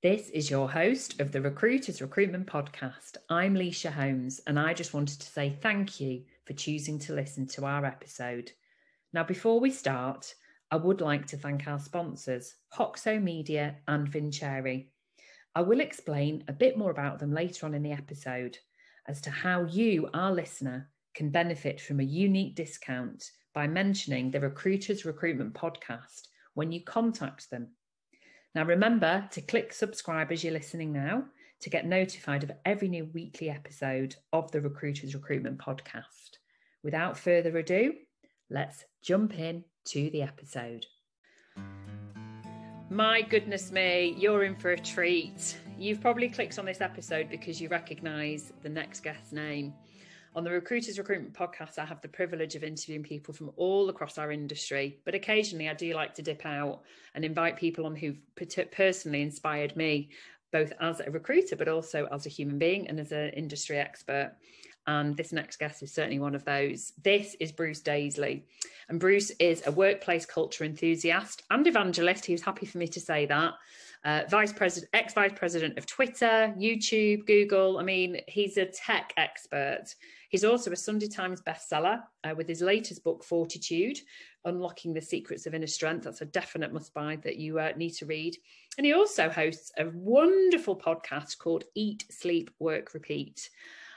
This is your host of the Recruiters Recruitment Podcast. I'm Leisha Holmes, and I just wanted to say thank you for choosing to listen to our episode. Now, before we start, I would like to thank our sponsors, Hoxo Media and Vincere. I will explain a bit more about them later on in the episode as to how you, our listener, can benefit from a unique discount by mentioning the Recruiters Recruitment Podcast when you contact them. Now, remember to click subscribe as you're listening now to get notified of every new weekly episode of the Recruiters Recruitment Podcast. Without further ado, let's jump in to the episode. My goodness me, you're in for a treat. You've probably clicked on this episode because you recognise the next guest's name. On the Recruiters Recruitment Podcast, I have the privilege of interviewing people from all across our industry, but occasionally I do like to dip out and invite people on who've personally inspired me, both as a recruiter, but also as a human being and as an industry expert. And this next guest is certainly one of those. This is Bruce Daisley. And Bruce is a workplace culture enthusiast and evangelist. He was happy for me to say that. Ex-Vice President of Twitter, YouTube, Google. I mean, he's a tech expert. He's also a Sunday Times bestseller with his latest book, Fortitude, Unlocking the Secrets of Inner Strength. That's a definite must-buy that you need to read. And he also hosts a wonderful podcast called Eat, Sleep, Work, Repeat.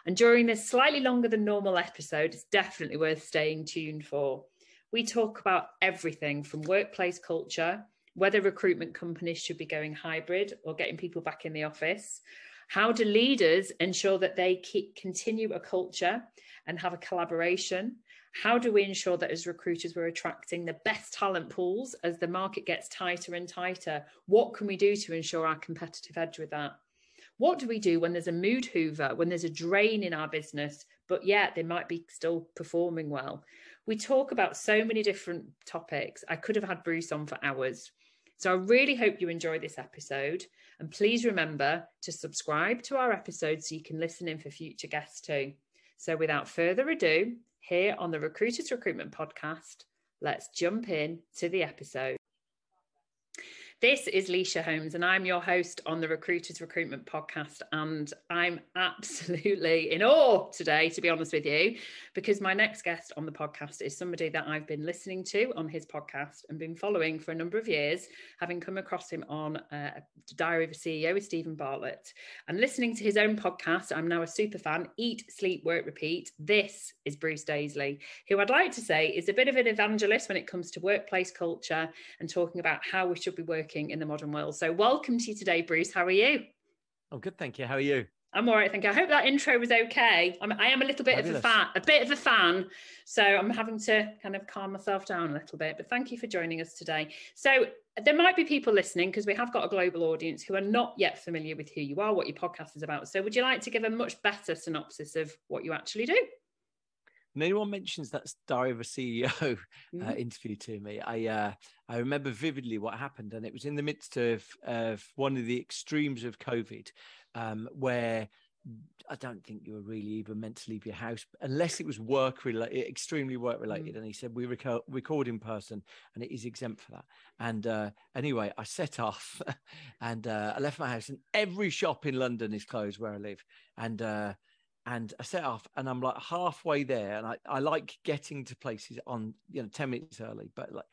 And during this slightly longer than normal episode, it's definitely worth staying tuned for. We talk about everything from workplace culture, whether recruitment companies should be going hybrid or getting people back in the office, how do leaders ensure that they continue a culture and have a collaboration, how do we ensure that as recruiters we're attracting the best talent pools as the market gets tighter and tighter, what can we do to ensure our competitive edge with that? What do we do when there's a mood hoover, when there's a drain in our business, but yet they might be still performing well? We talk about so many different topics. I could have had Bruce on for hours. So I really hope you enjoy this episode. And please remember to subscribe to our episodes so you can listen in for future guests too. So without further ado, here on the Recruiters Recruitment Podcast, let's jump in to the episode. This is Leisha Holmes and I'm your host on the Recruiters Recruitment Podcast, and I'm absolutely in awe today, to be honest with you, because my next guest on the podcast is somebody that I've been listening to on his podcast and been following for a number of years, having come across him on Diary of a CEO with Stephen Bartlett. And listening to his own podcast, I'm now a super fan, Eat, Sleep, Work, Repeat. This is Bruce Daisley, who I'd like to say is a bit of an evangelist when it comes to workplace culture and talking about how we should be working in the modern world. So welcome to you today, Bruce. How are you? I'm good, thank you. How are you? I'm all right, thank you. I hope that intro was okay. I am a little bit Fabulous. Of a fan, so I'm having to kind of calm myself down a little bit, but thank you for joining us today. So there might be people listening, because we have got a global audience, who are not yet familiar with who you are, what your podcast is about. So would you like to give a much better synopsis of what you actually do? When anyone mentions that Diary of a CEO interview to me, I remember vividly what happened, and it was in the midst of one of the extremes of COVID, where I don't think you were really even meant to leave your house unless it was work-related, extremely work-related. And he said, we record in person and it is exempt for that. And anyway, I set off and I left my house, and every shop in London is closed where I live. And I set off, and I'm like halfway there, and I like getting to places on 10 minutes early, but like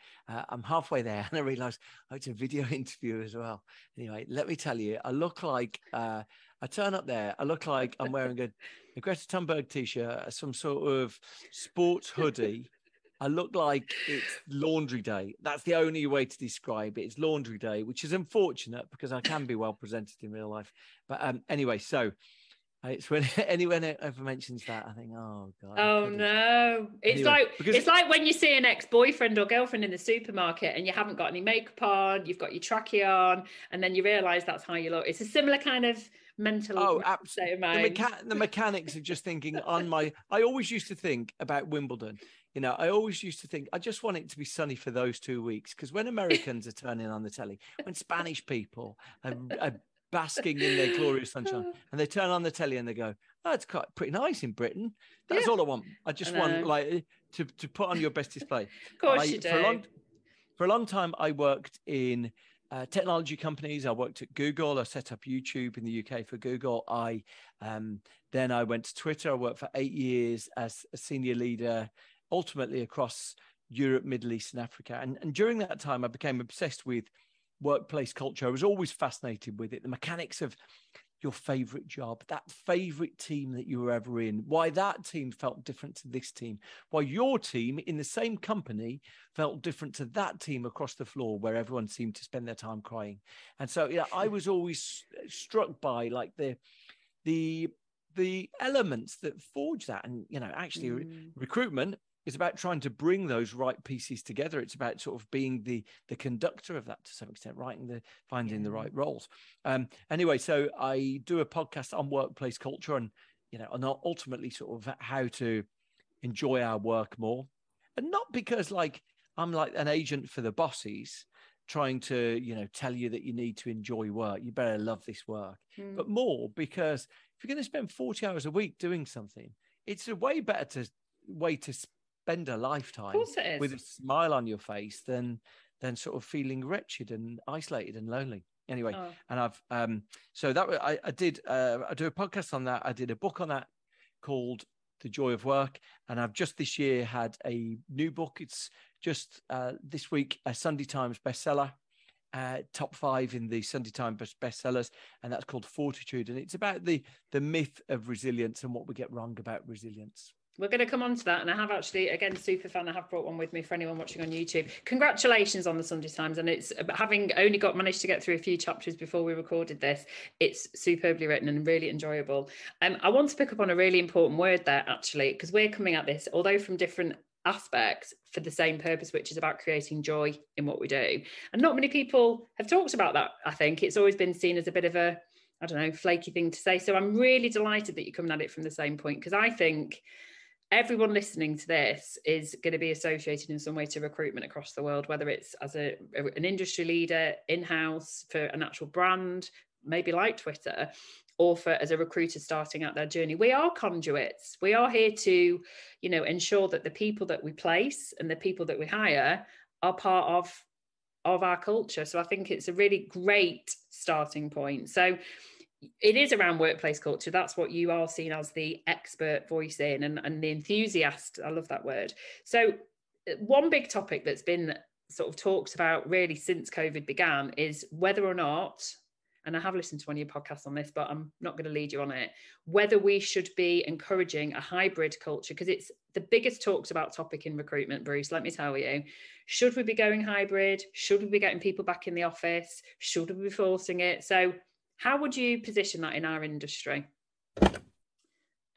I'm halfway there and I realized, oh, it's a video interview as well. Anyway, let me tell you, I look like I turn up there, I look like I'm wearing a Greta Thunberg t-shirt, some sort of sports hoodie. I look like it's laundry day. That's the only way to describe it. It's laundry day, which is unfortunate because I can be well presented in real life. But anyway, so it's when anyone ever mentions that, I think, oh god. Oh no! It's anyway, like it's like when you see an ex-boyfriend or girlfriend in the supermarket and you haven't got any makeup on, you've got your trackie on, and then you realise that's how you look. It's a similar kind of mental. Oh, absolutely. The mechanics of just thinking on my. I always used to think about Wimbledon. I always used to think, I just want it to be sunny for those 2 weeks, because when Americans are turning on the telly, when Spanish people are basking in their glorious sunshine, and they turn on the telly and they go, oh, it's quite pretty nice in Britain. That's all I want. I just want like to put on your best display. Of course, you do. For a long time, I worked in technology companies. I worked at Google. I set up YouTube in the UK for Google. Then I went to Twitter. I worked for 8 years as a senior leader, ultimately across Europe, Middle East, and Africa. And during that time, I became obsessed with workplace culture. I was always fascinated with it, the mechanics of your favorite job, that favorite team that you were ever in, why that team felt different to this team, why your team in the same company felt different to that team across the floor where everyone seemed to spend their time crying. And so I was always struck by like the elements that forge that. And, actually recruitment is about trying to bring those right pieces together. It's about sort of being the conductor of that to some extent, right? And finding the right roles. Anyway, so I do a podcast on workplace culture and, and ultimately sort of how to enjoy our work more. And not because I'm like an agent for the bosses trying to, tell you that you need to enjoy work. You better love this work, but more because if you're going to spend 40 hours a week doing something, it's a way better way to spend a lifetime with a smile on your face than sort of feeling wretched and isolated and lonely. Anyway, and I've so that I do a podcast on that. I did a book on that called The Joy of Work, and I've just this year had a new book. It's just this week a Sunday Times bestseller, top 5 in the Sunday Times bestsellers, and that's called Fortitude, and it's about the myth of resilience and what we get wrong about resilience. We're going to come on to that. And I have actually, again, super fan, I have brought one with me for anyone watching on YouTube. Congratulations on the Sunday Times. And it's, having only managed to get through a few chapters before we recorded this, it's superbly written and really enjoyable. I want to pick up on a really important word there, actually, because we're coming at this, although from different aspects, for the same purpose, which is about creating joy in what we do. And not many people have talked about that, I think. It's always been seen as a bit of a, I don't know, flaky thing to say. So I'm really delighted that you're coming at it from the same point, because I think everyone listening to this is going to be associated in some way to recruitment across the world, whether it's as an industry leader in-house for an actual brand, maybe like Twitter, or for as a recruiter starting out their journey. We are conduits. We are here to, ensure that the people that we place and the people that we hire are part of our culture. So I think it's a really great starting point. So it is around workplace culture. That's what you are seen as the expert voice in and the enthusiast. I love that word. So one big topic that's been sort of talked about really since COVID began is whether or not, and I have listened to one of your podcasts on this, but I'm not going to lead you on it, whether we should be encouraging a hybrid culture, because it's the biggest talked about topic in recruitment, Bruce, let me tell you. Should we be going hybrid? Should we be getting people back in the office? Should we be forcing it? So how would you position that in our industry?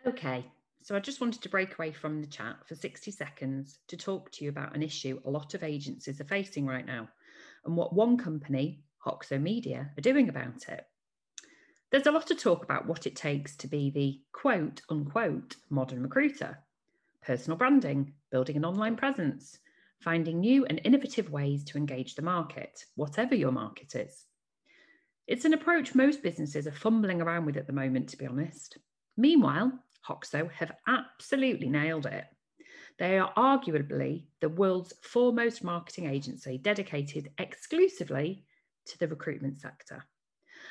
Okay, so I just wanted to break away from the chat for 60 seconds to talk to you about an issue a lot of agencies are facing right now and what one company, Hoxo Media, are doing about it. There's a lot of talk about what it takes to be the quote unquote modern recruiter, personal branding, building an online presence, finding new and innovative ways to engage the market, whatever your market is. It's an approach most businesses are fumbling around with at the moment, to be honest. Meanwhile, Hoxo have absolutely nailed it. They are arguably the world's foremost marketing agency dedicated exclusively to the recruitment sector.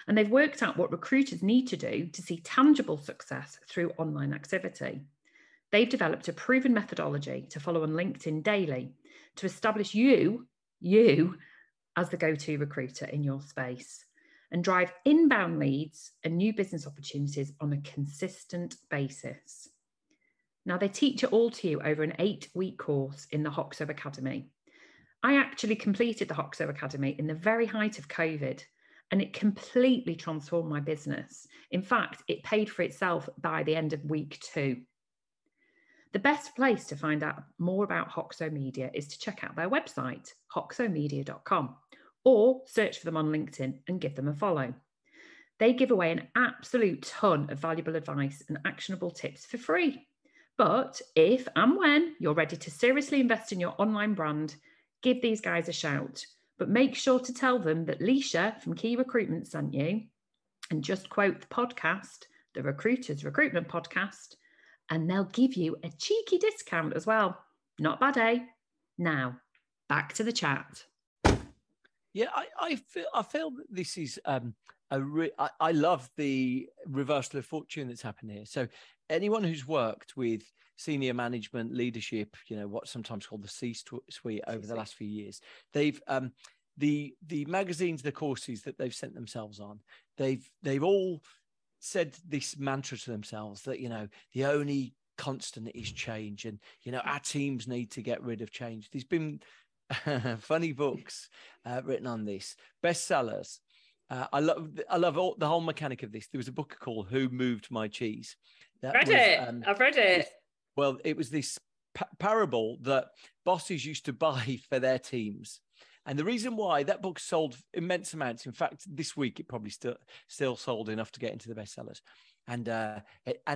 And they've worked out what recruiters need to do to see tangible success through online activity. They've developed a proven methodology to follow on LinkedIn daily to establish you as the go-to recruiter in your space, and drive inbound leads and new business opportunities on a consistent basis. Now, they teach it all to you over an 8-week course in the Hoxo Academy. I actually completed the Hoxo Academy in the very height of COVID, and it completely transformed my business. In fact, it paid for itself by the end of week 2. The best place to find out more about Hoxo Media is to check out their website, hoxomedia.com. or search for them on LinkedIn and give them a follow. They give away an absolute ton of valuable advice and actionable tips for free. But if and when you're ready to seriously invest in your online brand, give these guys a shout. But make sure to tell them that Leisha from Key Recruitment sent you, and just quote the podcast, the Recruiters Recruitment Podcast, and they'll give you a cheeky discount as well. Not bad, eh? Now, back to the chat. Yeah, I feel that this is I love the reversal of fortune that's happened here. So anyone who's worked with senior management leadership, you know, what's sometimes called the C-suite over the last few years, they've the magazines, the courses that they've sent themselves on, they've all said this mantra to themselves that, you know, the only constant is change, and, you know, our teams need to get rid of change. There's been funny books written on this, bestsellers. I love all, the whole mechanic of this. There was a book called Who Moved My Cheese? I've read it. Well, it was this parable that bosses used to buy for their teams. And the reason why that book sold immense amounts, in fact, this week it probably still sold enough to get into the bestsellers. And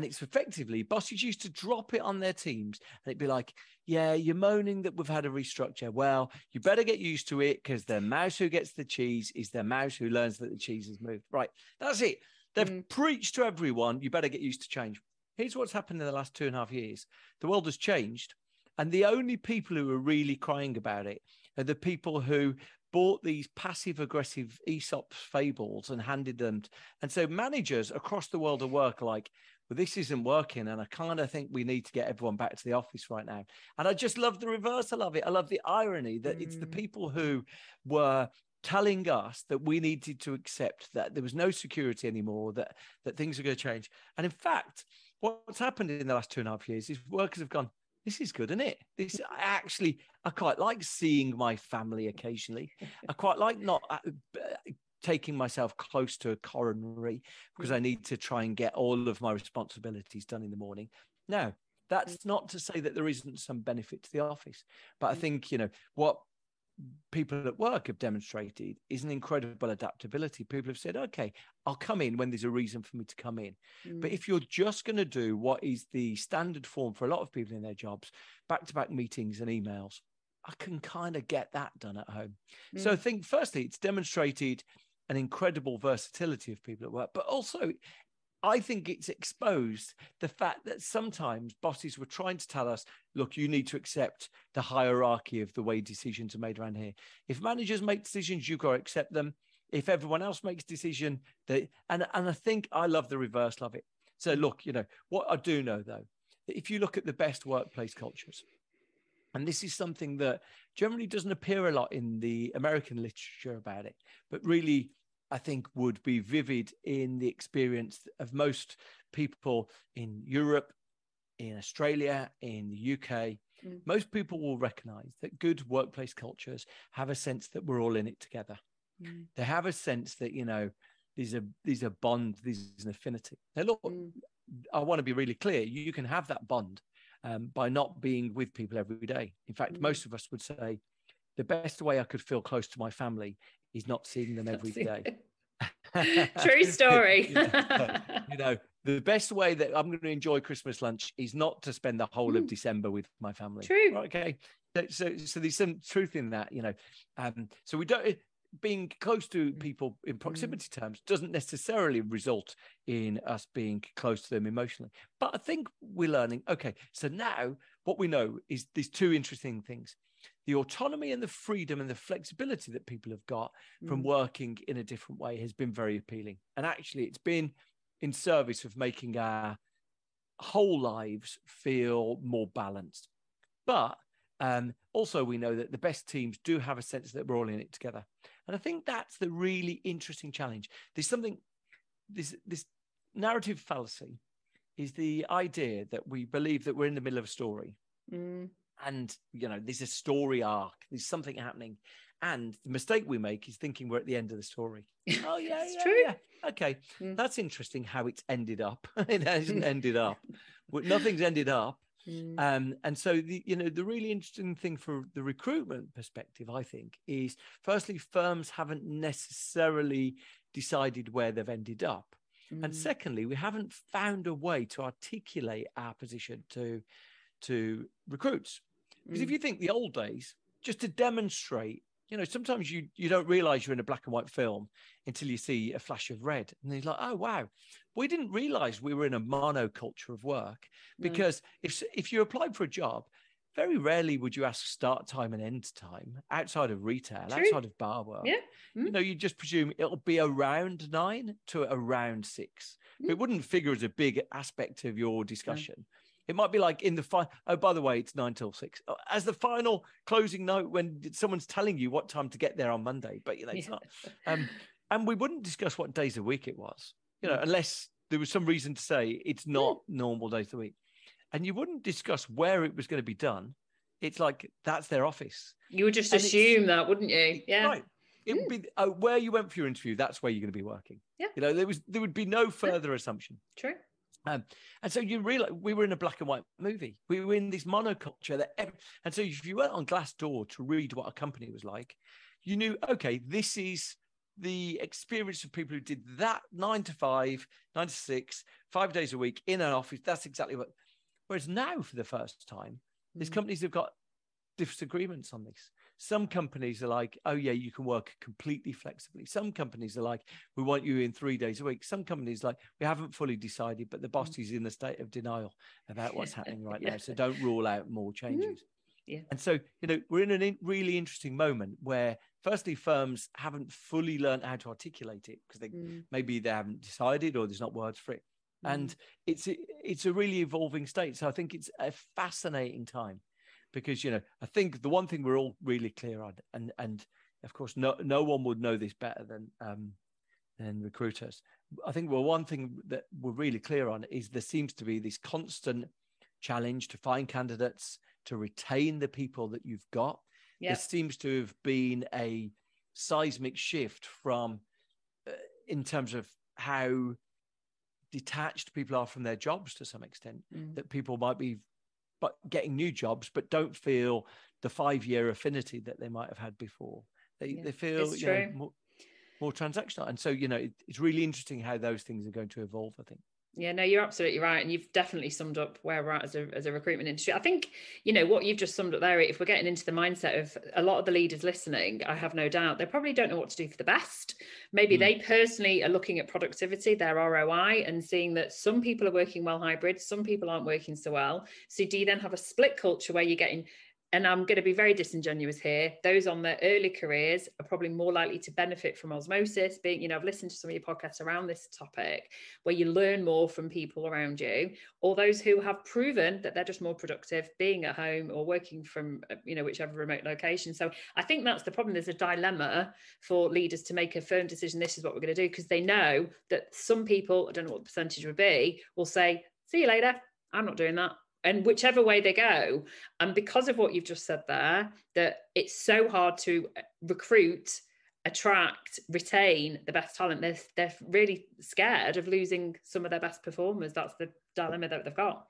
it's effectively, bosses used to drop it on their teams, and it'd be like, yeah, you're moaning that we've had a restructure. Well, you better get used to it, because the mouse who gets the cheese is the mouse who learns that the cheese has moved. Right, that's it. They've preached to everyone, you better get used to change. Here's what's happened in the last 2.5 years. The world has changed, and the only people who are really crying about it are the people who bought these passive-aggressive Aesop's fables and handed them. And so managers across the world of work are like, well, this isn't working, and I kind of think we need to get everyone back to the office right now. And I just love the reversal of it. I love the irony that it's the people who were telling us that we needed to accept that there was no security anymore, that things are going to change. And in fact, what's happened in the last 2.5 years is workers have gone, this is good, isn't it? This actually, I quite like seeing my family occasionally. I quite like not taking myself close to a coronary because I need to try and get all of my responsibilities done in the morning. Now, that's not to say that there isn't some benefit to the office, but I think, you know, what people at work have demonstrated is an incredible adaptability. People have said, okay, I'll come in when there's a reason for me to come in. But if you're just going to do what is the standard form for a lot of people in their jobs, back-to-back meetings and emails, I can kind of get that done at home. So I think firstly, it's demonstrated an incredible versatility of people at work, but also I think it's exposed the fact that sometimes bosses were trying to tell us, look, you need to accept the hierarchy of the way decisions are made around here. If managers make decisions, you've got to accept them. If everyone else makes decision, and I think I love the reversal of it. So look, you know, what I do know though, that if you look at the best workplace cultures, and this is something that generally doesn't appear a lot in the American literature about it, but really I think would be vivid in the experience of most people in Europe, in Australia, in the UK. Most people will recognize that good workplace cultures have a sense that we're all in it together. They have a sense that, you know, there's a bond, there's an affinity. Now, look, I want to be really clear. You can have that bond by not being with people every day. In fact, most of us would say the best way I could feel close to my family is not seeing them every day. True story. you know, the best way that I'm going to enjoy Christmas lunch is not to spend the whole of December with my family. True. Okay. So there's some truth in that, you know. So we don't, being close to people in proximity terms doesn't necessarily result in us being close to them emotionally. But I think we're learning, okay, so now what we know is these two interesting things. The autonomy and the freedom and the flexibility that people have got from working in a different way has been very appealing. And actually, it's been in service of making our whole lives feel more balanced. But also, we know that the best teams do have a sense that we're all in it together. And I think that's the really interesting challenge. There's something, this narrative fallacy is the idea that we believe that we're in the middle of a story. And, you know, there's a story arc, there's something happening. And the mistake we make is thinking we're at the end of the story. Oh, yeah, it's true. Yeah. Okay, that's interesting how it's ended up. It hasn't ended up. Nothing's ended up. And so, the really interesting thing for the recruitment perspective, I think, is firstly, firms haven't necessarily decided where they've ended up. And secondly, we haven't found a way to articulate our position to recruits. Because if you think the old days, just to demonstrate, you know, sometimes you don't realize you're in a black and white film until you see a flash of red. And they're like, oh, wow, we didn't realize we were in a monoculture of work. Because if you applied for a job, very rarely would you ask start time and end time outside of retail, True. Outside of bar work. Yeah. Mm. You know, you just presume it'll be around 9 to around 6. Mm. It wouldn't figure as a big aspect of your discussion. Yeah. It might be like in the final, oh, by the way, it's 9 till 6. As the final closing note when someone's telling you what time to get there on Monday, but you know, it's not. And we wouldn't discuss what days of the week it was, you know, unless there was some reason to say it's not normal days of the week. And you wouldn't discuss where it was going to be done. It's like, that's their office. You would just assume that, wouldn't you? Yeah. Right. It would be where you went for your interview, that's where you're going to be working. Yeah. You know, there would be no further assumption. True. And so you realize we were in a black and white movie. We were in this monoculture. And so if you went on Glassdoor to read what a company was like, you knew, okay, this is the experience of people who did that 9 to 5, 9 to 6, 5 days a week in an office. That's exactly what. Whereas now, for the first time, these companies have got disagreements on this. Some companies are like, oh, yeah, you can work completely flexibly. Some companies are like, we want you in 3 days a week. Some companies are like, we haven't fully decided, but the boss is in a state of denial about what's happening right now. So don't rule out more changes. Yeah. And so, you know, we're in a really interesting moment where, firstly, firms haven't fully learned how to articulate it because maybe they haven't decided or there's not words for it. And it's a really evolving state. So I think it's a fascinating time because, you know, I think the one thing we're all really clear on, and of course, no one would know this better than recruiters. I think one thing that we're really clear on is there seems to be this constant challenge to find candidates, to retain the people that you've got. Yep. There seems to have been a seismic shift from, in terms of how detached people are from their jobs to some extent, that people might be getting new jobs but don't feel the 5-year affinity that they might have had before. They feel, you know, more transactional. And so, you know, it's really interesting how those things are going to evolve, I think. Yeah, no, you're absolutely right. And you've definitely summed up where we're at as a recruitment industry. I think, you know, what you've just summed up there, if we're getting into the mindset of a lot of the leaders listening, I have no doubt they probably don't know what to do for the best. Maybe they personally are looking at productivity, their ROI, and seeing that some people are working well hybrid, some people aren't working so well. So do you then have a split culture where you're getting, and I'm going to be very disingenuous here, those on their early careers are probably more likely to benefit from osmosis, being, you know, I've listened to some of your podcasts around this topic, where you learn more from people around you, or those who have proven that they're just more productive being at home or working from, you know, whichever remote location. So I think that's the problem. There's a dilemma for leaders to make a firm decision, this is what we're going to do, because they know that some people, I don't know what the percentage would be, will say, see you later, I'm not doing that. And whichever way they go, and because of what you've just said there, that it's so hard to recruit, attract, retain the best talent. They're really scared of losing some of their best performers. That's the dilemma that they've got.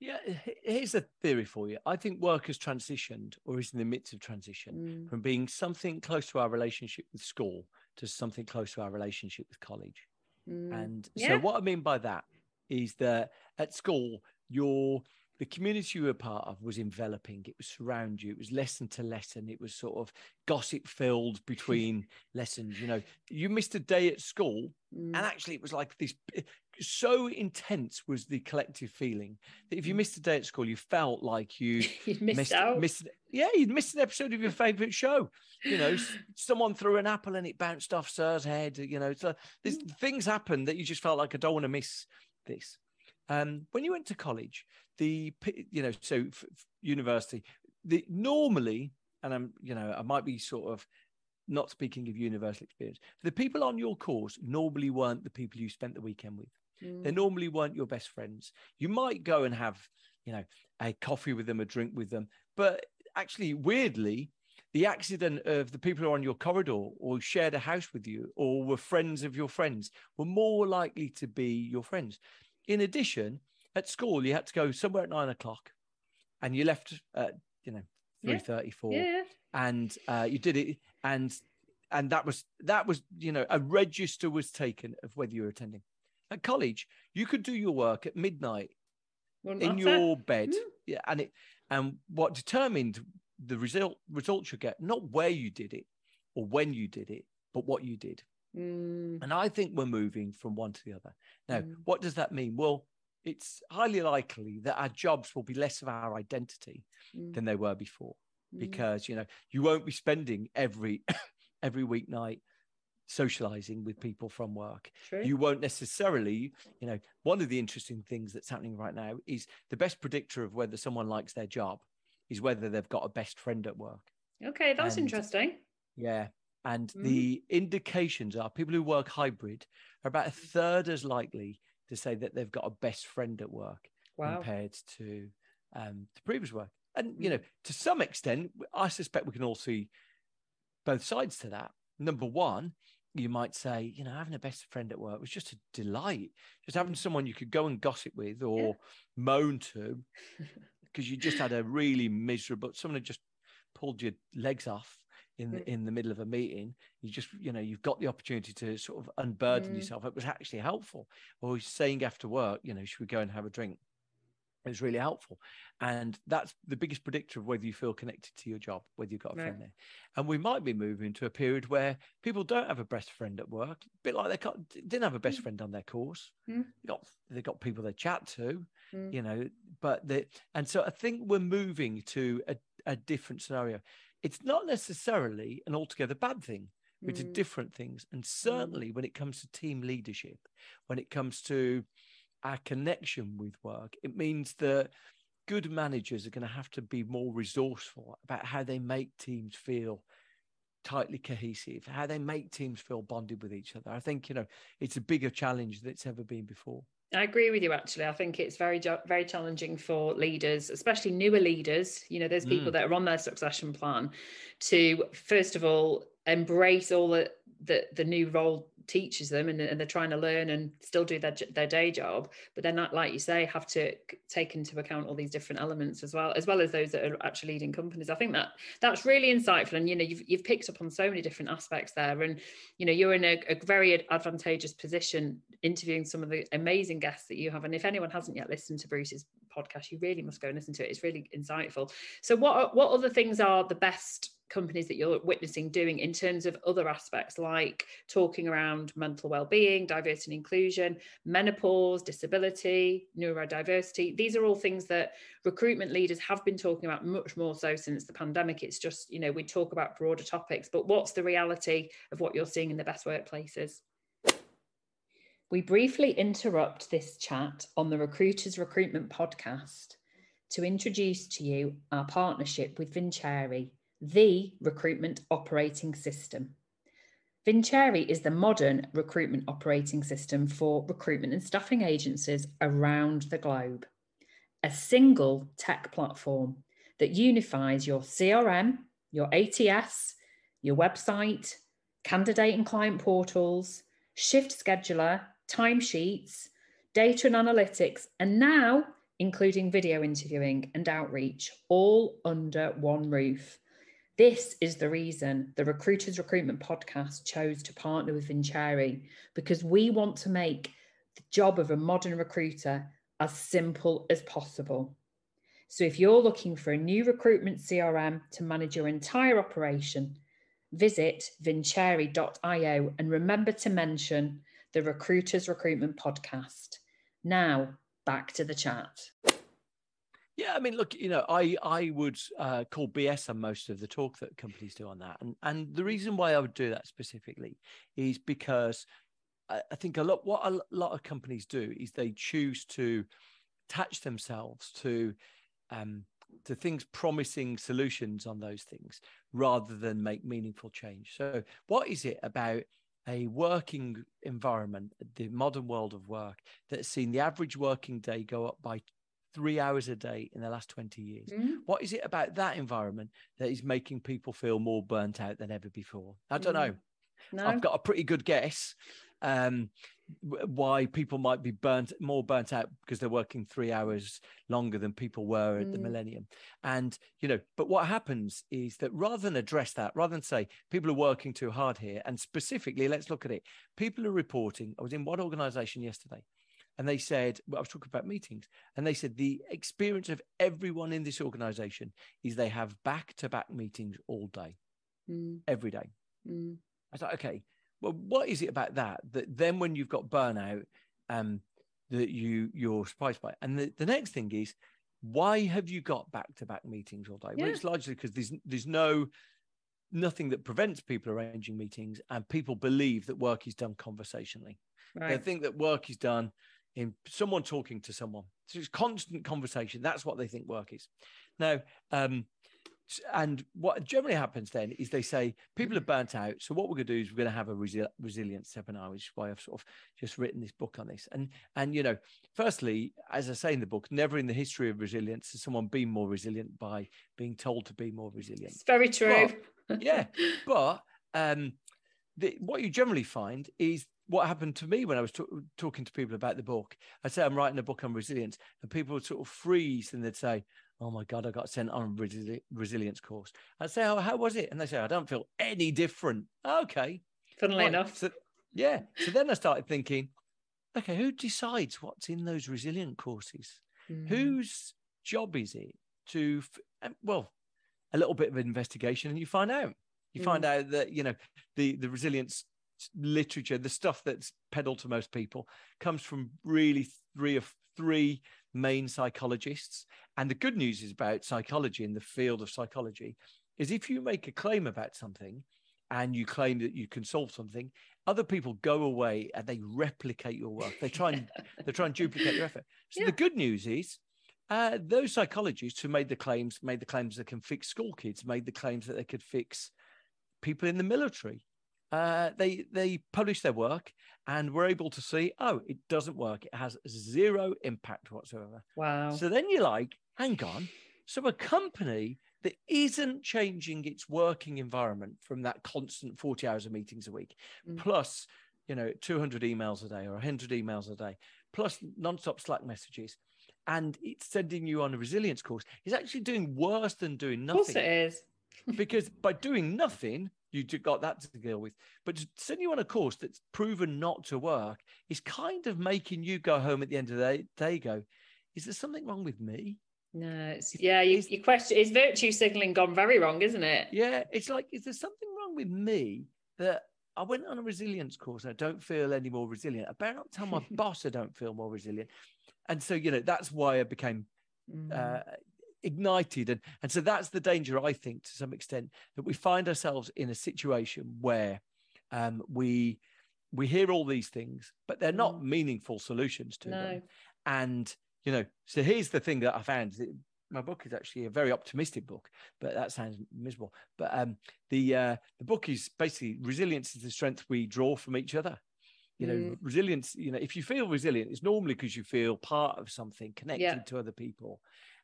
Yeah, here's a theory for you. I think work has transitioned, or is in the midst of transition, from being something close to our relationship with school to something close to our relationship with college. And so what I mean by that is that at school, the community you were part of was enveloping, it was surround you, it was lesson to lesson, it was sort of gossip filled between lessons. You know, you missed a day at school and actually it was like this, so intense was the collective feeling that if you missed a day at school, you felt like you you'd missed an episode of your favorite show. You know, someone threw an apple and it bounced off sir's head. You know, so there's things happened that you just felt like, I don't want to miss this. When you went to college, university, normally, and I'm, you know, I might be sort of not speaking of universal experience, the people on your course normally weren't the people you spent the weekend with. They normally weren't your best friends. You might go and have, you know, a coffee with them, a drink with them, but actually, weirdly, the accident of the people who are on your corridor or shared a house with you or were friends of your friends were more likely to be your friends. In addition, at school, you had to go somewhere at 9 o'clock and you left at, 3:34 and you did it. And that was, you know, a register was taken of whether you were attending. At college, you could do your work at midnight in your bed. Yeah. And what determined the results you get, not where you did it or when you did it, but what you did. And I think we're moving from one to the other. Now, what does that mean? Well, it's highly likely that our jobs will be less of our identity than they were before, because, you know, you won't be spending every weeknight socializing with people from work. True. You won't necessarily, you know, one of the interesting things that's happening right now is the best predictor of whether someone likes their job is whether they've got a best friend at work. Okay, that's interesting. Yeah. And the indications are people who work hybrid are about a third as likely to say that they've got a best friend at work compared to previous work. And, you know, to some extent, I suspect we can all see both sides to that. Number one, you might say, you know, having a best friend at work was just a delight. Just having someone you could go and gossip with or moan to because you just had a really miserable, someone had just pulled your legs off in the middle of a meeting. You just, you know, you've got the opportunity to sort of unburden yourself. It was actually helpful. Or saying after work, you know, should we go and have a drink? It was really helpful. And that's the biggest predictor of whether you feel connected to your job, whether you've got a friend there. And we might be moving to a period where people don't have a best friend at work, a bit like they didn't have a best friend on their course. They got people they chat to, you know, and so I think we're moving to a different scenario. It's not necessarily an altogether bad thing. We do different things. And certainly when it comes to team leadership, when it comes to our connection with work, it means that good managers are going to have to be more resourceful about how they make teams feel tightly cohesive, how they make teams feel bonded with each other. I think, you know, it's a bigger challenge than it's ever been before. I agree with you, actually. I think it's very, very challenging for leaders, especially newer leaders. You know, there's people that are on their succession plan to, first of all, embrace all the new role teaches them, and they're trying to learn and still do their day job, but they're not, like you say, have to take into account all these different elements as well as those that are actually leading companies. I think that's really insightful, and you know, you've picked up on so many different aspects there, and you know, you're in a very advantageous position interviewing some of the amazing guests that you have. And if anyone hasn't yet listened to Bruce's podcast, you really must go and listen to it. It's really insightful. So what other things are the best companies that you're witnessing doing in terms of other aspects, like talking around mental well-being, diversity and inclusion, menopause, disability, neurodiversity? These are all things that recruitment leaders have been talking about much more so since the pandemic. It's just, you know, we talk about broader topics, but what's the reality of what you're seeing in the best workplaces? We briefly interrupt this chat on the Recruiters Recruitment Podcast to introduce to you our partnership with Vincere, the recruitment operating system. Vincere is the modern recruitment operating system for recruitment and staffing agencies around the globe. A single tech platform that unifies your CRM, your ATS, your website, candidate and client portals, shift scheduler, timesheets, data and analytics, and now including video interviewing and outreach, all under one roof. This is the reason the Recruiters Recruitment Podcast chose to partner with Vincere, because we want to make the job of a modern recruiter as simple as possible. So if you're looking for a new recruitment CRM to manage your entire operation, visit Vincere.io and remember to mention the Recruiters Recruitment Podcast. Now, back to the chat. Yeah, I mean, look, you know, I would call BS on most of the talk that companies do on that. And the reason why I would do that specifically is because I think what a lot of companies do is they choose to attach themselves to things promising solutions on those things rather than make meaningful change. So what is it about a working environment, the modern world of work, that's seen the average working day go up by 3 hours a day in the last 20 years. What is it about that environment that is making people feel more burnt out than ever before? I don't know. No. I've got a pretty good guess why people might be more burnt out, because they're working 3 hours longer than people were at the millennium. And, you know, but what happens is that rather than say people are working too hard here, and specifically, let's look at it. People are reporting, I was in one organization yesterday, and they said, well, I was talking about meetings, and they said the experience of everyone in this organization is they have back-to-back meetings all day, every day. I was like, okay, well, what is it about that? That then when you've got burnout, that you're surprised by. And the next thing is, why have you got back-to-back meetings all day? Yeah. Well, it's largely because there's nothing that prevents people arranging meetings, and people believe that work is done conversationally. Right. They think that work is done in someone talking to someone. So it's constant conversation. That's what they think work is. Now, and what generally happens then is they say people are burnt out. So what we're going to do is we're going to have a resilience seminar, which is why I've sort of just written this book on this. And, you know, firstly, as I say in the book, never in the history of resilience has someone been more resilient by being told to be more resilient. It's very true. But, yeah. But what you generally find is what happened to me when I was talking to people about the book. I'd say I'm writing a book on resilience, and people would sort of freeze and they'd say, "Oh my God, I got sent on a resilience course." I'd say, "Oh, how was it?" And they say, "I don't feel any different." Okay. Funnily enough. So, yeah. So then I started thinking, okay, who decides what's in those resilient courses? Mm. Whose job is it to, well, a little bit of investigation, and you find out. You find out that, you know, the resilience literature, the stuff that's peddled to most people, comes from really three main psychologists. And the good news is about psychology, in the field of psychology, is if you make a claim about something and you claim that you can solve something, other people go away and they replicate your work. They try and duplicate your effort. So the good news is those psychologists who made the claims that can fix school kids, made the claims that they could fix people in the military. They published their work and were able to see, oh, it doesn't work. It has zero impact whatsoever. Wow. So then you're like, hang on. So a company that isn't changing its working environment from that constant 40 hours of meetings a week, plus, you know, 200 emails a day or 100 emails a day, plus nonstop Slack messages, and it's sending you on a resilience course, is actually doing worse than doing nothing. Of course it is. Because by doing nothing, you got that to deal with. But to send you on a course that's proven not to work is kind of making you go home at the end of the day go, is there something wrong with me? No, you question, is virtue signaling gone very wrong, isn't it? Yeah, it's like, is there something wrong with me that I went on a resilience course and I don't feel any more resilient? I better not tell my boss I don't feel more resilient. And so, you know, that's why I became... ignited. And so that's the danger, I think, to some extent, that we find ourselves in a situation where we hear all these things, but they're not meaningful solutions to them. And, you know, so here's the thing that I found. My book is actually a very optimistic book, but that sounds miserable. But the book is basically resilience is the strength we draw from each other. You know, resilience, you know, if you feel resilient, it's normally because you feel part of something, connected to other people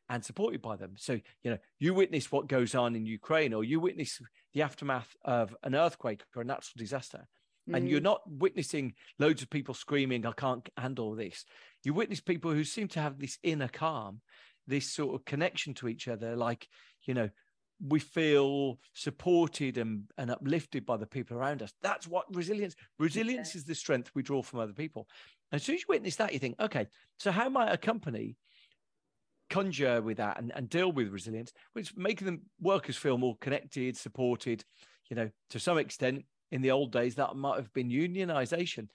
and supported by them. So, you know, you witness what goes on in Ukraine, or you witness the aftermath of an earthquake or a natural disaster, and you're not witnessing loads of people screaming, "I can't handle this." You witness people who seem to have this inner calm, this sort of connection to each other, like, you know, we feel supported and uplifted by the people around us. That's what resilience is the strength we draw from other people. And as soon as you witness that, you think, okay, so how might a company conjure with that and deal with resilience, which making them workers feel more connected, supported? You know, to some extent, in the old days, that might have been unionization.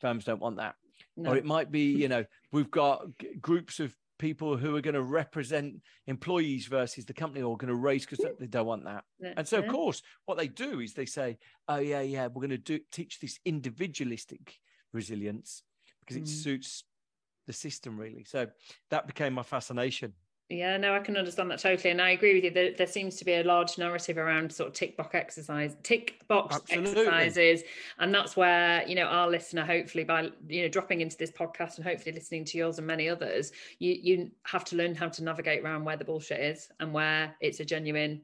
Firms don't want that. No. Or it might be, you know, we've got groups of people who are going to represent employees versus the company, or going to race because they don't want that. And so, of course, what they do is they say, "Oh yeah, we're going to teach this individualistic resilience because it suits the system, really." So that became my fascination. Yeah, no, I can understand that totally, and I agree with you. There seems to be a large narrative around sort of tick box exercises, and that's where, you know, our listener, hopefully, by, you know, dropping into this podcast and hopefully listening to yours and many others, you have to learn how to navigate around where the bullshit is and where it's a genuine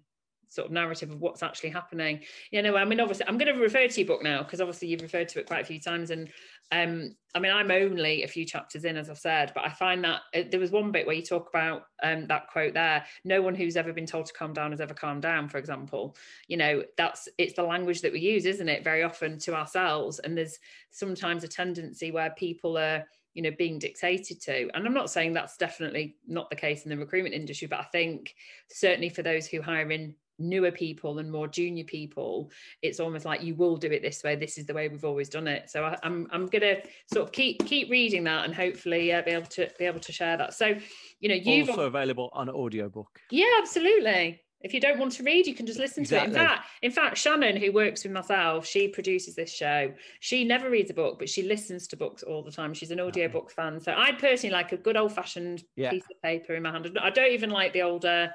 sort of narrative of what's actually happening. You know, I mean, obviously, I'm going to refer to your book now, because obviously you've referred to it quite a few times. And I mean, I'm only a few chapters in, as I've said, but I find that there was one bit where you talk about that quote there, "No one who's ever been told to calm down has ever calmed down," for example. You know, it's the language that we use, isn't it, very often to ourselves. And there's sometimes a tendency where people are, you know, being dictated to. And I'm not saying that's definitely not the case in the recruitment industry, but I think certainly for those who hire in newer people and more junior people, it's almost like you will do it this way. This is the way we've always done it. So I'm gonna sort of keep reading that and hopefully be able to share that. So you've also available on audiobook. Yeah, absolutely. If you don't want to read, you can just listen to it. In fact, Shannon, who works with myself, she produces this show. She never reads a book, but she listens to books all the time. She's an audiobook fan. So I personally like a good old-fashioned piece of paper in my hand. I don't even like the older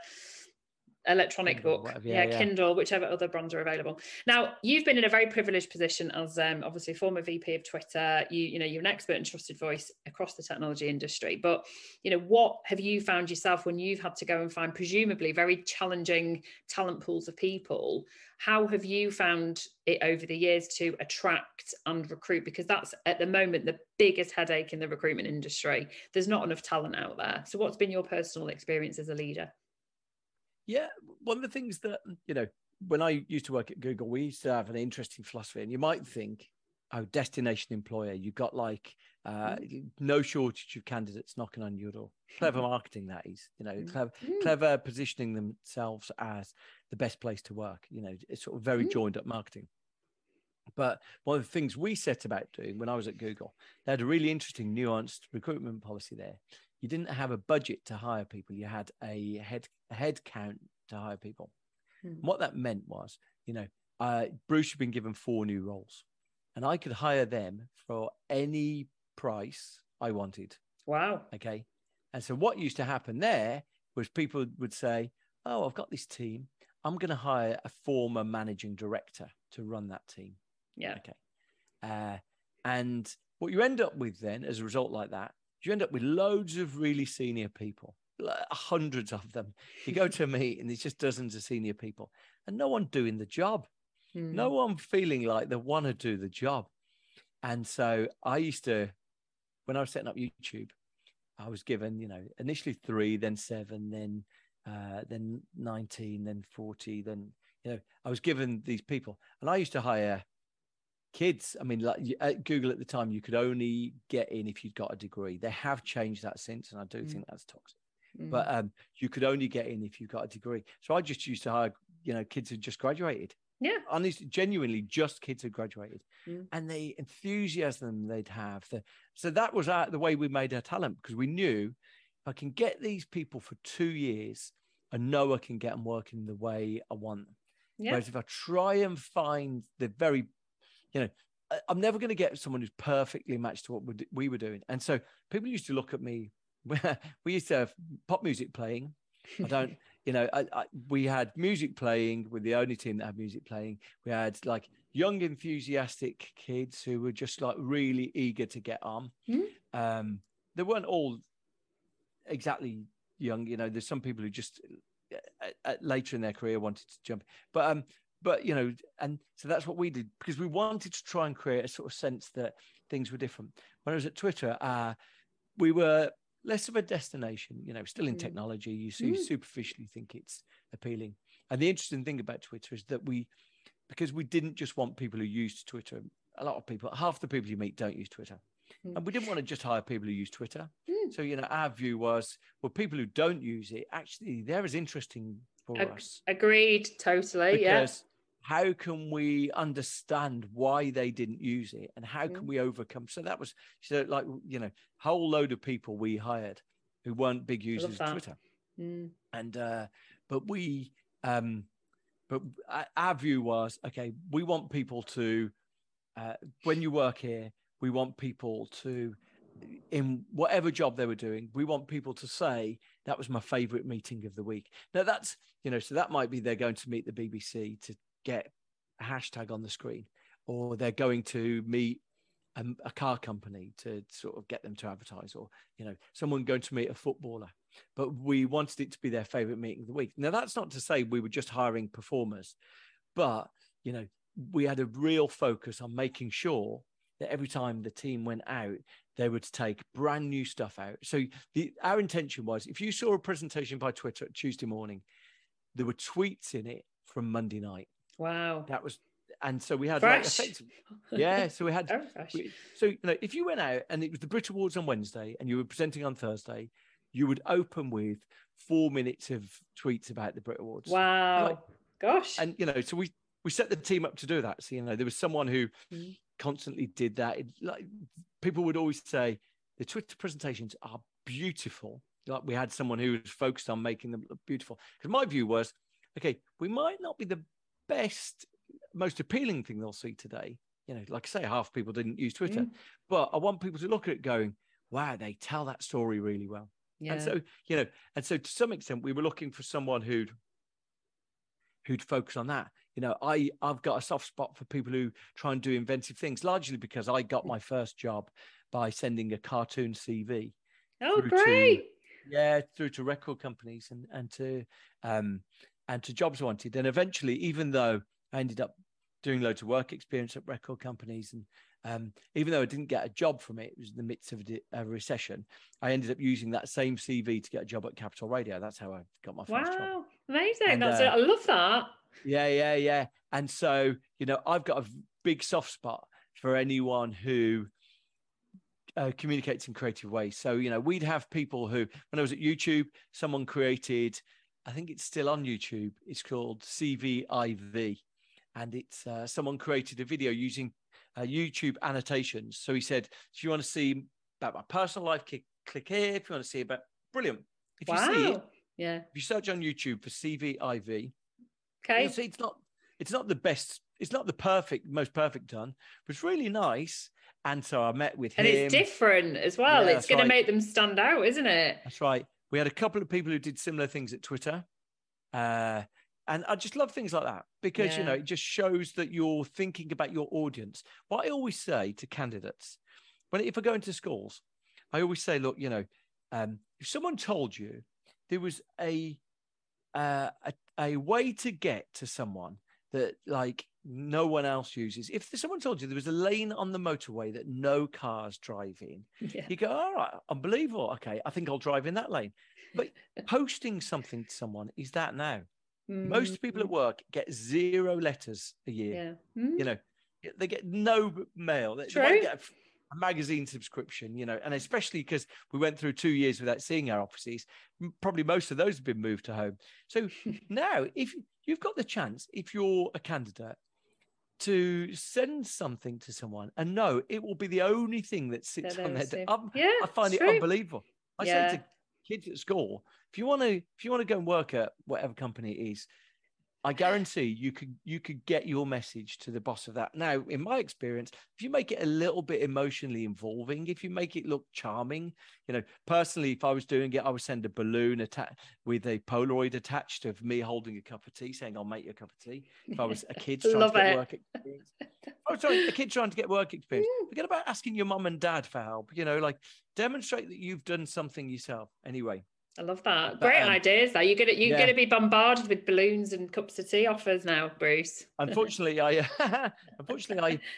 electronic Kindle, book. Kindle, whichever other brands are available. Now, you've been in a very privileged position as obviously former VP of Twitter. You're an expert and trusted voice across the technology industry. But what have you found yourself when you've had to go and find presumably very challenging talent pools of people? How have you found it over the years to attract and recruit? Because that's at the moment the biggest headache in the recruitment industry. There's not enough talent out there. So what's been your personal experience as a leader? Yeah, one of the things that, when I used to work at Google, we used to have an interesting philosophy, and you might think, destination employer, you've got no shortage of candidates knocking on your door. Clever marketing, that is, clever positioning themselves as the best place to work. It's sort of very joined up marketing. But one of the things we set about doing when I was at Google, they had a really interesting nuanced recruitment policy there. You didn't have a budget to hire people. You had a head count to hire people. Mm. What that meant was, Bruce had been given 4 new roles, and I could hire them for any price I wanted. Wow. Okay. And so what used to happen there was people would say, oh, I've got this team. I'm going to hire a former managing director to run that team. Yeah. Okay. And what you end up with then as a result like that, you end up with loads of really senior people, hundreds of them. You go to a meet and there's just dozens of senior people and no one doing the job, no one feeling like they want to do the job. And so I used to, when I was setting up YouTube, I was given, initially 3, then 7, then 19, then 40, then, I was given these people and I used to hire kids. I mean, like at Google at the time, you could only get in if you'd got a degree. They have changed that since, and I do think that's toxic. But you could only get in if you got a degree. So I just used to hire, kids who just graduated. Yeah, honestly, genuinely, just kids who graduated, and the enthusiasm they'd have. So that was the way we made our talent, because we knew if I can get these people for 2 years, I know I can get them working the way I want them. Yeah. Whereas if I try and find the very I'm never going to get someone who's perfectly matched to what we were doing. And so people used to look at me. We used to have pop music playing. We had music playing. We're the only team that had music playing. We had young, enthusiastic kids who were just really eager to get on. They weren't all exactly young. There's some people who just later in their career wanted to jump. But and so that's what we did, because we wanted to try and create a sort of sense that things were different. When I was at Twitter, we were less of a destination, still in technology. You superficially think it's appealing. And the interesting thing about Twitter is that because we didn't just want people who used Twitter, a lot of people, half the people you meet don't use Twitter. And we didn't want to just hire people who use Twitter. So, our view was, well, people who don't use it, actually, they're as interesting for us. Agreed, totally, yes. Yeah. How can we understand why they didn't use it, and how can we overcome? So that was whole load of people we hired who weren't big users of Twitter, and but our view was, okay, we want people to when you work here, we want people to, in whatever job they were doing, we want people to say, that was my favorite meeting of the week. Now that's so that might be they're going to meet the BBC to get a hashtag on the screen, or they're going to meet a car company to sort of get them to advertise, or someone going to meet a footballer, but we wanted it to be their favorite meeting of the week. Now that's not to say we were just hiring performers, but we had a real focus on making sure that every time the team went out, they would take brand new stuff out. So our intention was, if you saw a presentation by Twitter Tuesday morning, there were tweets in it from Monday night. Wow. That was, and so we had fresh. So we had, if you went out and it was the Brit Awards on Wednesday and you were presenting on Thursday, you would open with 4 minutes of tweets about the Brit Awards. Wow. Gosh. And, you know, so we set the team up to do that. So, you know, there was someone who constantly did that. It, like, people would always say the Twitter presentations are beautiful. Like, we had someone who was focused on making them look beautiful. Because my view was, okay, we might not be the best, most appealing thing they'll see today. You know, like I say, half people didn't use Twitter, but I want people to look at it going, wow, they tell that story really well. Yeah. And so, you know, and so to some extent, we were looking for someone who'd focus on that. You know, I've got a soft spot for people who try and do inventive things, largely because I got my first job by sending a cartoon CV. Oh, great. Through to record companies and to jobs I wanted. And eventually, even though I ended up doing loads of work experience at record companies, and even though I didn't get a job from it, it was in the midst of a recession, I ended up using that same CV to get a job at Capital Radio. That's how I got my first job. Wow, amazing. And, that's it. I love that. Yeah. And so, you know, I've got a big soft spot for anyone who communicates in creative ways. So, you know, we'd have people who, when I was at YouTube, someone created, I think it's still on YouTube, it's called C-V-I-V. And it's someone created a video using YouTube annotations. So he said, if you want to see about my personal life, click here. If you want to see about, brilliant. If you see it, if you search on YouTube for CVIV, you'll see it's not the best, it's not the most perfect done, but it's really nice. And so I met with him. And it's different as well. Yeah, it's going to make them stand out, isn't it? That's right. We had a couple of people who did similar things at Twitter. And I just love things like that because, you know, it just shows that you're thinking about your audience. What I always say to candidates, if I go into schools, I always say, look, you know, if someone told you there was a way to get to someone that, like, no one else uses, if someone told you there was a lane on the motorway that no cars drive in, you go, all right, unbelievable. Okay, I think I'll drive in that lane. But posting something to someone is that now. Most people at work get 0 letters a year. You know, they get no mail. They might get a magazine subscription, you know, and especially because we went through 2 years without seeing our offices, probably most of those have been moved to home. So now, if you've got the chance, if you're a candidate, to send something to someone and know it will be the only thing that sits on their desk. I find it unbelievable. I say to kids at school, if you want to go and work at whatever company it is, I guarantee you could get your message to the boss of that. Now, in my experience, if you make it a little bit emotionally involving, if you make it look charming, you know, personally, if I was doing it, I would send a balloon with a Polaroid attached of me holding a cup of tea, saying, "I'll make you a cup of tea." If I was a kid trying to get work experience, forget about asking your mum and dad for help. You know, like, demonstrate that you've done something yourself. Anyway. I love that. Great ideas. Though you're going to be bombarded with balloons and cups of tea offers now, Bruce. Unfortunately, I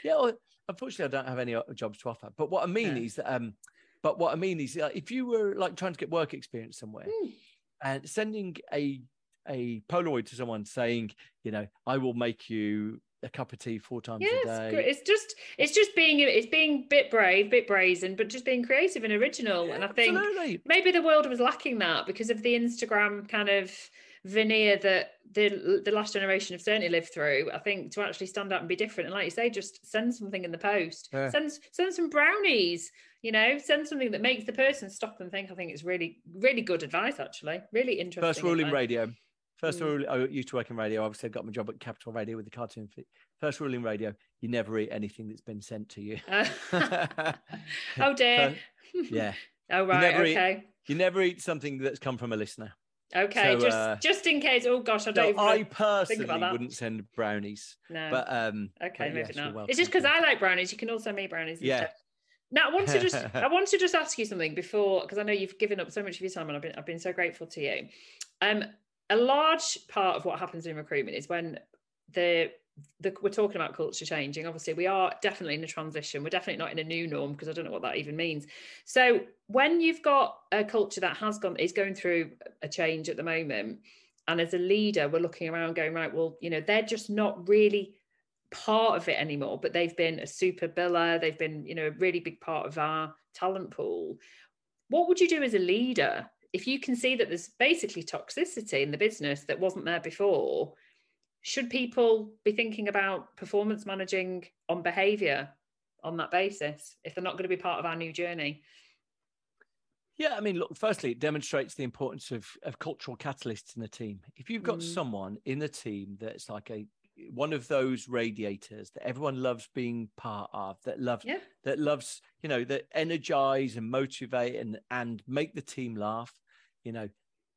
don't have any jobs to offer. But what I mean is that, if you were, like, trying to get work experience somewhere and sending a Polaroid to someone saying, you know, I will make you a cup of tea 4 times a day. Great. It's being a bit brave, bit brazen, but just being creative and original. And I think maybe the world was lacking that because of the Instagram kind of veneer that the last generation have certainly lived through. I think to actually stand out and be different, and like you say, just send something in the post. Send some brownies, you know, send something that makes the person stop and think. I think it's really, really good advice, actually. Really interesting. First rule in radio. First rule, I used to work in radio. Obviously, I got my job at Capital Radio with the cartoon. First rule in radio, you never eat anything that's been sent to you. Oh, dear. Oh, right, you never eat something that's come from a listener. Okay, so, just in case. Oh, gosh, I personally wouldn't send brownies. No. But, okay, maybe not. It's just because I like brownies. You can also make brownies instead. Now, I want to just ask you something before, because I know you've given up so much of your time and I've been so grateful to you. A large part of what happens in recruitment is when we're talking about culture changing. Obviously, we are definitely in a transition. We're definitely not in a new norm, because I don't know what that even means. So when you've got a culture that is going through a change at the moment, and as a leader, we're looking around going, right, well, you know, they're just not really part of it anymore, but they've been a super biller. They've been, you know, a really big part of our talent pool. What would you do as a leader if you can see that there's basically toxicity in the business that wasn't there before? should people be thinking about performance managing on behavior on that basis if they're not going to be part of our new journey? Yeah, I mean, look, firstly, it demonstrates the importance of cultural catalysts in the team. If you've got someone in the team that's like one of those radiators that everyone loves being part of, that loves, you know, that energize and motivate and make the team laugh, you know,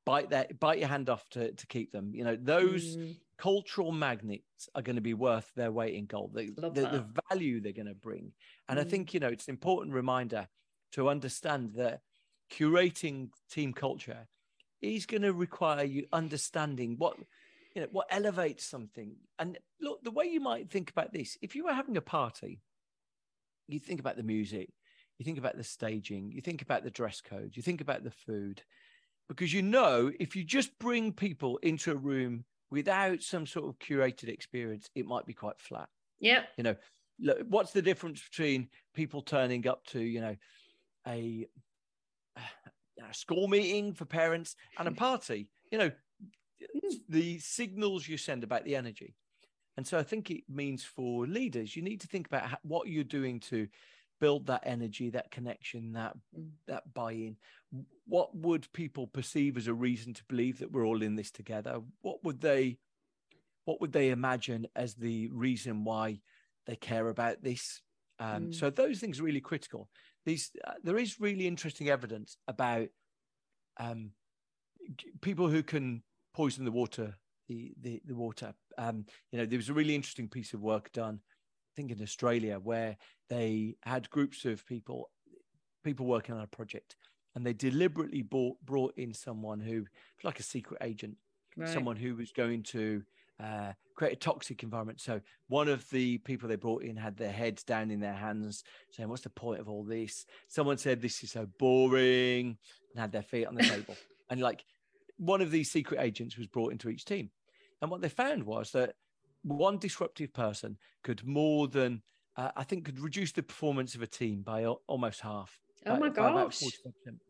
bite your hand off to keep them, you know, those cultural magnets are going to be worth their weight in gold, the value they're going to bring. And I think, you know, it's an important reminder to understand that curating team culture is going to require you understanding what elevates something. And look, the way you might think about this, if you were having a party, you think about the music, you think about the staging, you think about the dress code, you think about the food, because you know, if you just bring people into a room without some sort of curated experience, it might be quite flat. Yeah. You know, look, what's the difference between people turning up to, you know, a school meeting for parents and a party? You know, the signals you send about the energy. And so I think it means for leaders, you need to think about what you're doing to build that energy, that connection, that buy-in. What would people perceive as a reason to believe that we're all in this together? What would they imagine as the reason why they care about this? So those things are really critical. There is really interesting evidence about people who can poison the water. The water. You know, there was a really interesting piece of work done, I think in Australia, where they had groups of people working on a project, and they deliberately brought in someone who, like a secret agent, someone who was going to create a toxic environment. So one of the people they brought in had their heads down in their hands saying, what's the point of all this? Someone said, this is so boring, and had their feet on the table. And like one of these secret agents was brought into each team. And what they found was that one disruptive person could more than, could reduce the performance of a team by almost half. Oh my gosh. About 40%.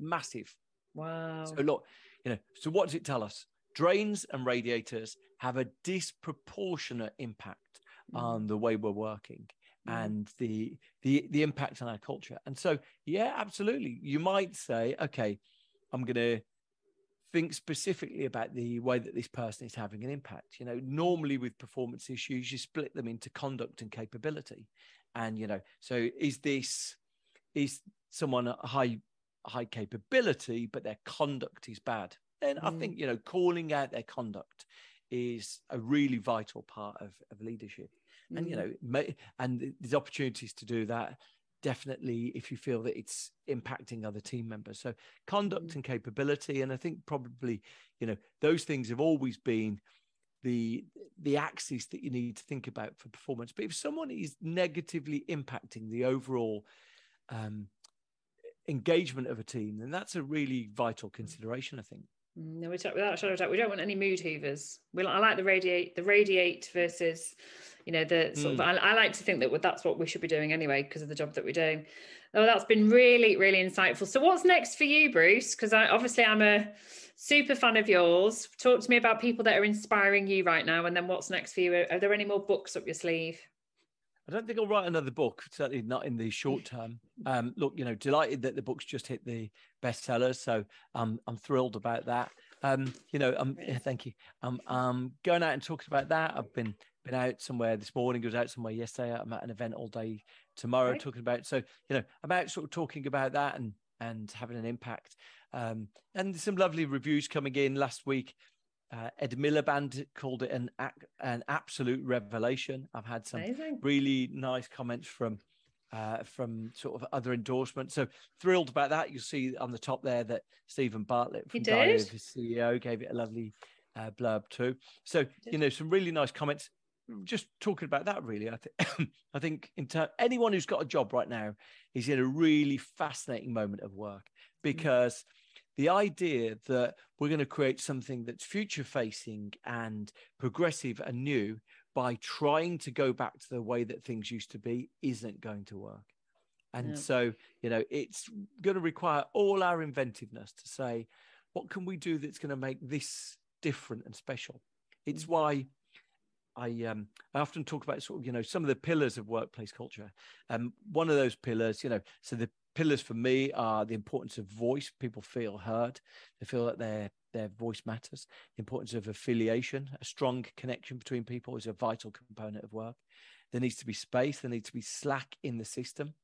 Massive. Wow. So look, you know, so what does it tell us? Drains and radiators have a disproportionate impact on the way we're working and the impact on our culture. And so, yeah, absolutely. You might say, okay, I'm going to think specifically about the way that this person is having an impact. You know, normally with performance issues, you split them into conduct and capability. And, you know, so is someone at high capability, but their conduct is bad? Then I think, you know, calling out their conduct is a really vital part of leadership. And, you know, and there's opportunities to do that, definitely, if you feel that it's impacting other team members. So conduct and capability. And I think probably, you know, those things have always been the axis that you need to think about for performance. But if someone is negatively impacting the overall engagement of a team, then that's a really vital consideration, I think. No, without a shadow of doubt, we don't want any mood hoovers. I like the radiate versus, you know, the sort of. I like to think that that's what we should be doing anyway because of the job that we do. Oh, that's been really, really insightful. So, what's next for you, Bruce? Because I'm a super fan of yours. Talk to me about people that are inspiring you right now, and then what's next for you? Are there any more books up your sleeve? I don't think I'll write another book, certainly not in the short term. Look, you know, delighted that the book's just hit the bestsellers, so I'm thrilled about that. You know, thank you. I'm going out and talking about that. I've been out somewhere this morning. I was out somewhere yesterday. I'm at an event all day tomorrow talking about. So, you know, I'm out sort of talking about that and having an impact. And some lovely reviews coming in last week. Ed Miliband called it an absolute revelation. I've had some really nice comments from sort of other endorsements. So thrilled about that. You'll see on the top there that Stephen Bartlett from Diary of a CEO gave it a lovely blurb too. So, you know, some really nice comments. Just talking about that, really, I think anyone who's got a job right now is in a really fascinating moment of work, because the idea that we're going to create something that's future-facing and progressive and new by trying to go back to the way that things used to be isn't going to work. And so, you know, it's going to require all our inventiveness to say, what can we do that's going to make this different and special? It's why I often talk about sort of, you know, some of the pillars of workplace culture. One of those pillars, you know, so the pillars for me are the importance of voice. People feel heard. They feel that their voice matters. The importance of affiliation, a strong connection between people is a vital component of work. There needs to be space. There needs to be slack in the system.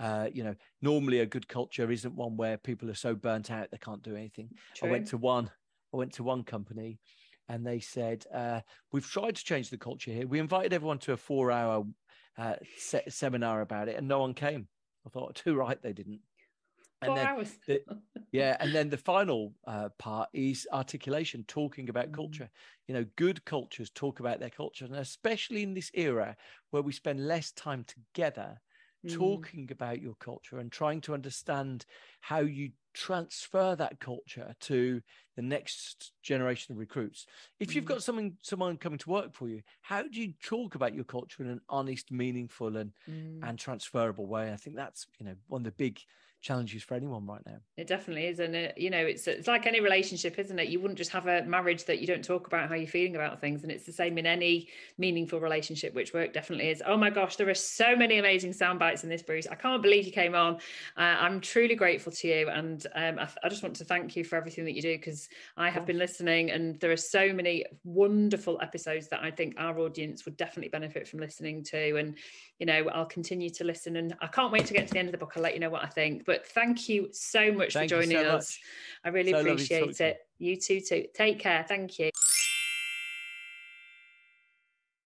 You know, normally a good culture isn't one where people are so burnt out they can't do anything. True. I went to one company and they said, we've tried to change the culture here. We invited everyone to a 4-hour seminar about it and no one came. I thought, too right, they didn't. And then the final part is articulation, talking about culture. You know, good cultures talk about their culture, and especially in this era where we spend less time together talking about your culture and trying to understand how you transfer that culture to the next generation of recruits. If you've got someone coming to work for you, how do you talk about your culture in an honest, meaningful and transferable way? I think that's, you know, one of the big challenges for anyone right now. It definitely is. And you know, it's like any relationship, isn't it? You wouldn't just have a marriage that you don't talk about how you're feeling about things, and it's the same in any meaningful relationship, which work definitely is. Oh my gosh, there are so many amazing sound bites in this, Bruce. I can't believe you came on. I'm truly grateful to you, and I just want to thank you for everything that you do, because I have been listening and there are so many wonderful episodes that I think our audience would definitely benefit from listening to. And you know, I'll continue to listen, and I can't wait to get to the end of the book. I'll let you know what I think. But thank you so much for joining us. I really appreciate it. You too. Take care. Thank you.